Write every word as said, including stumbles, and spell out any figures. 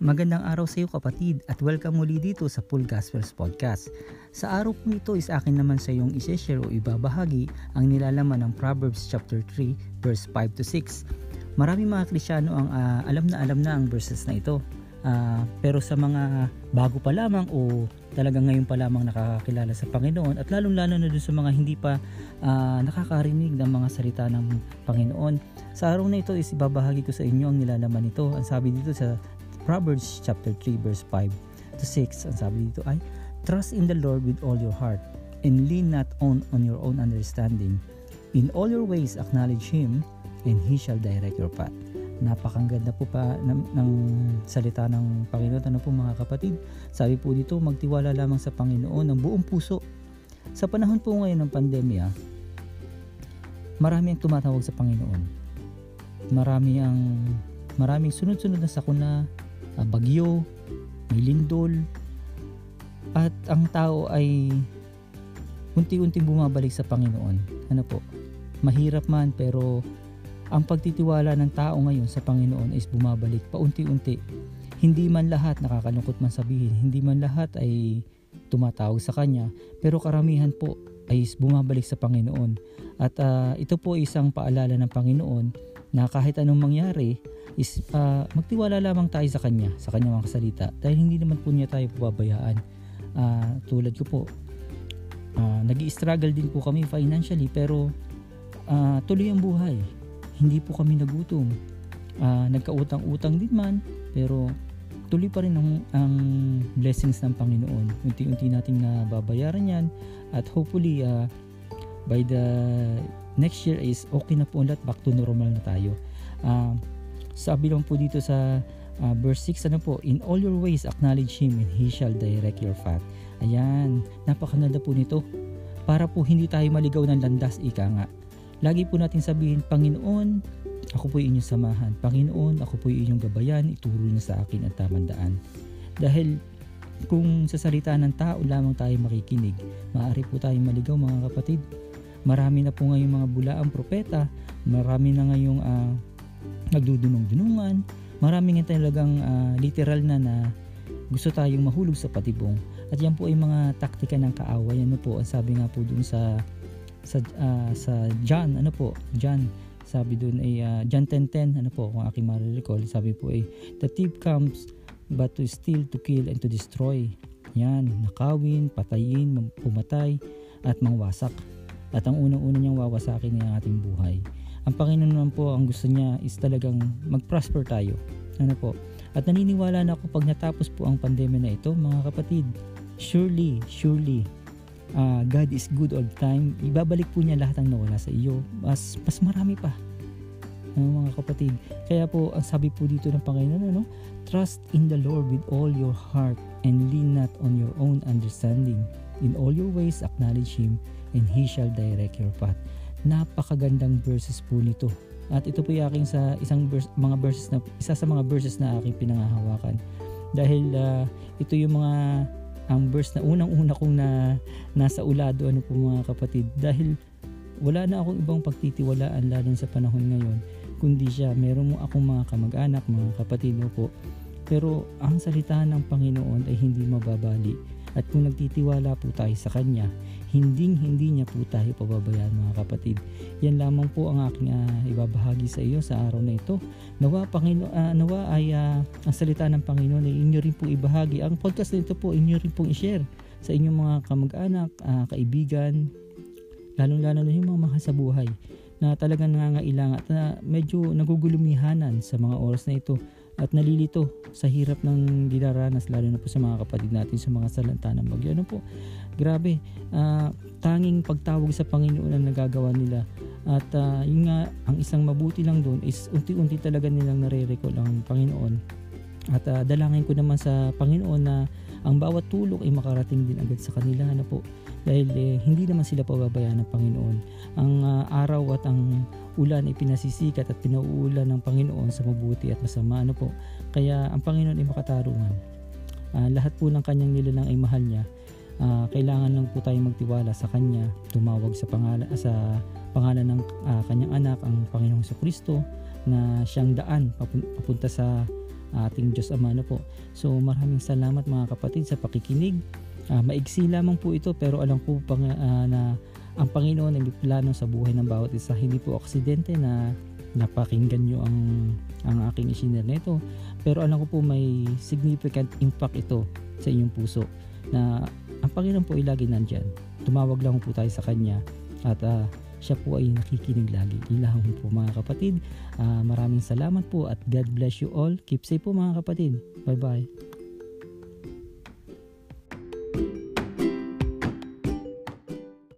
Magandang araw sa iyo kapatid at welcome muli dito sa Paul Gasper's Podcast. Sa araw po ito is akin naman sa iyong iseshare o ibabahagi ang nilalaman ng Proverbs chapter three verse five to six. Marami mga Kristiyano ang uh, alam na alam na ang verses na ito. Uh, pero sa mga bago pa lamang o talagang ngayon pa lamang nakakakilala sa Panginoon at lalong-lalo na doon sa mga hindi pa uh, nakakarinig ng mga salita ng Panginoon. Sa araw na ito is ibabahagi ko sa inyo ang nilalaman nito. Ang sabi dito sa Proverbs chapter three verse five to six, ang sabi dito ay, "Trust in the Lord with all your heart, and lean not on, on your own understanding. In all your ways acknowledge Him, and He shall direct your path." Napakaganda po pa ng, ng salita ng Panginoon. Ano po mga kapatid? Sabi po dito, magtiwala lamang sa Panginoon ng buong puso. Sa panahon po ngayon ng pandemya, marami ang tumatawag sa Panginoon. Marami ang maraming sunod-sunod na sakuna, bagyo, lindol, at ang tao ay unti-unting bumabalik sa Panginoon. Ano po? Mahirap man, pero ang pagtitiwala ng tao ngayon sa Panginoon is bumabalik paunti-unti. Hindi man lahat, nakakalungkot man sabihin, hindi man lahat ay tumatawag sa Kanya, pero karamihan po ay bumabalik sa Panginoon. At uh, ito po isang paalala ng Panginoon na kahit anong mangyari is uh, magtiwala lamang tayo sa Kanya, sa Kanyang mga salita, dahil hindi naman po Niya tayo pababayaan. Uh, tulad ko po, uh, nag-i-struggle din po kami financially, pero uh, tuloy ang buhay. Hindi po kami nagutom, uh, nagkautang-utang din man, pero tuloy pa rin ang, ang blessings ng Panginoon. Unti-unti nating nababayaran yan, at hopefully uh, by the next year is okay na po ulit, back to normal na tayo. Uh, sabi lang po dito sa uh, verse six, ano po, "In all your ways acknowledge Him, and He shall direct your path." Ayan, napakaganda po nito. Para po hindi tayo maligaw ng landas, ika nga. Lagi po natin sabihin, "Panginoon, ako po inyong samahan. Panginoon, ako po inyong gabayan. Ituro niyo sa akin ang tamang daan." Dahil kung sa salita ng tao lamang tayo makikinig, maaari po tayong maligaw mga kapatid. Marami na po ngayong mga bulaang propeta, marami na ngayong uh, nagdudunong-dunungan, marami nga talagang uh, literal na na gusto tayong mahulog sa patibong. At yan po ay mga taktika ng kaaway. Ano po, ang sabi nga po dun sa sa, uh, sa John, ano po, John, sabi dun ay uh, John ten ten, ano po, kung aking marirecall, sabi po ay, "The thief comes but to steal, to kill, and to destroy." Yan, nakawin, patayin, pumatay, at mangwasak. At ang unang-una niyang wawasakin ay ang ating buhay. Ang Panginoon naman po, ang gusto niya is talagang mag-prosper tayo. Ano po? At naniniwala na ako pag natapos po ang pandemya na ito, mga kapatid, surely, surely, uh, God is good all the time. Ibabalik po niya lahat ang nawala sa iyo. Mas, mas marami pa. Ano, mga kapatid? Kaya po, ang sabi po dito ng Panginoon, ano? "Trust in the Lord with all your heart, and lean not on your own understanding. In all your ways acknowledge Him, and He shall direct your path." Napakagandang verses po nito. At ito po yung aking sa isang verse, mga verses na, isa sa mga verses na aking pinangahawakan. Dahil uh, ito yung mga ang verse na unang-una kong na, nasa ulado, ano po mga kapatid. Dahil wala na akong ibang pagtitiwalaan lalo sa panahon ngayon, kundi siya. Meron mo akong mga kamag-anak, mga kapatid mo po. Pero ang salita ng Panginoon ay hindi mababali. At kung nagtitiwala po tayo sa Kanya, hinding-hindi niya po tayo pababayaan mga kapatid. Yan lamang po ang aking uh, ibabahagi sa iyo sa araw na ito. Nawa, Pangino- uh, nawa ay uh, ang salita ng Panginoon ay inyo rin pong ibahagi. Ang podcast na ito po, inyo rin pong i-share sa inyong mga kamag-anak, uh, kaibigan, lalong-lalo na yung mga mahal sa buhay na talagang nangangailangan at na medyo nagugulumihanan sa mga oras na ito at nalilito sa hirap ng dinaranas, lalo na po sa mga kapatid natin sa mga salanta ng bagyo. Ano po? Grabe, uh, tanging pagtawag sa Panginoon ang nagagawa nila. At uh, yun nga, ang isang mabuti lang doon is unti-unti talaga nilang nare-recall ang Panginoon. At uh, dalangin ko naman sa Panginoon na ang bawat tulog ay makarating din agad sa kanila. Ano po? Dahil eh, hindi naman sila pababayaan ng Panginoon. Ang uh, araw at ang ulan ay pinasisikat at pinauulan ng Panginoon sa mabuti at masama. Ano po? Kaya ang Panginoon ay makatarungan. Uh, lahat po ng Kanyang nilalang ay mahal Niya. Uh, kailangan lang po tayong magtiwala sa Kanya, tumawag sa pangalan, sa pangalan ng uh, Kanyang anak, ang Panginoong Jesu Kristo, na Siyang daan papunta sa ating Diyos Ama na po. So maraming salamat mga kapatid sa pakikinig. Uh, maigsi lamang po ito, pero alam ko pang, uh, na ang Panginoon ay may plano sa buhay ng bawat isa. Hindi po aksidente na napakinggan nyo ang, ang aking isinare nito, pero alam ko po may significant impact ito sa inyong puso, na ang Panginoon po ay lagi nandyan. Tumawag lang po tayo sa Kanya at uh, siya po ay nakikinig lagi. Ilahong po mga kapatid. Uh, maraming salamat po at God bless you all. Keep safe po mga kapatid. Bye bye.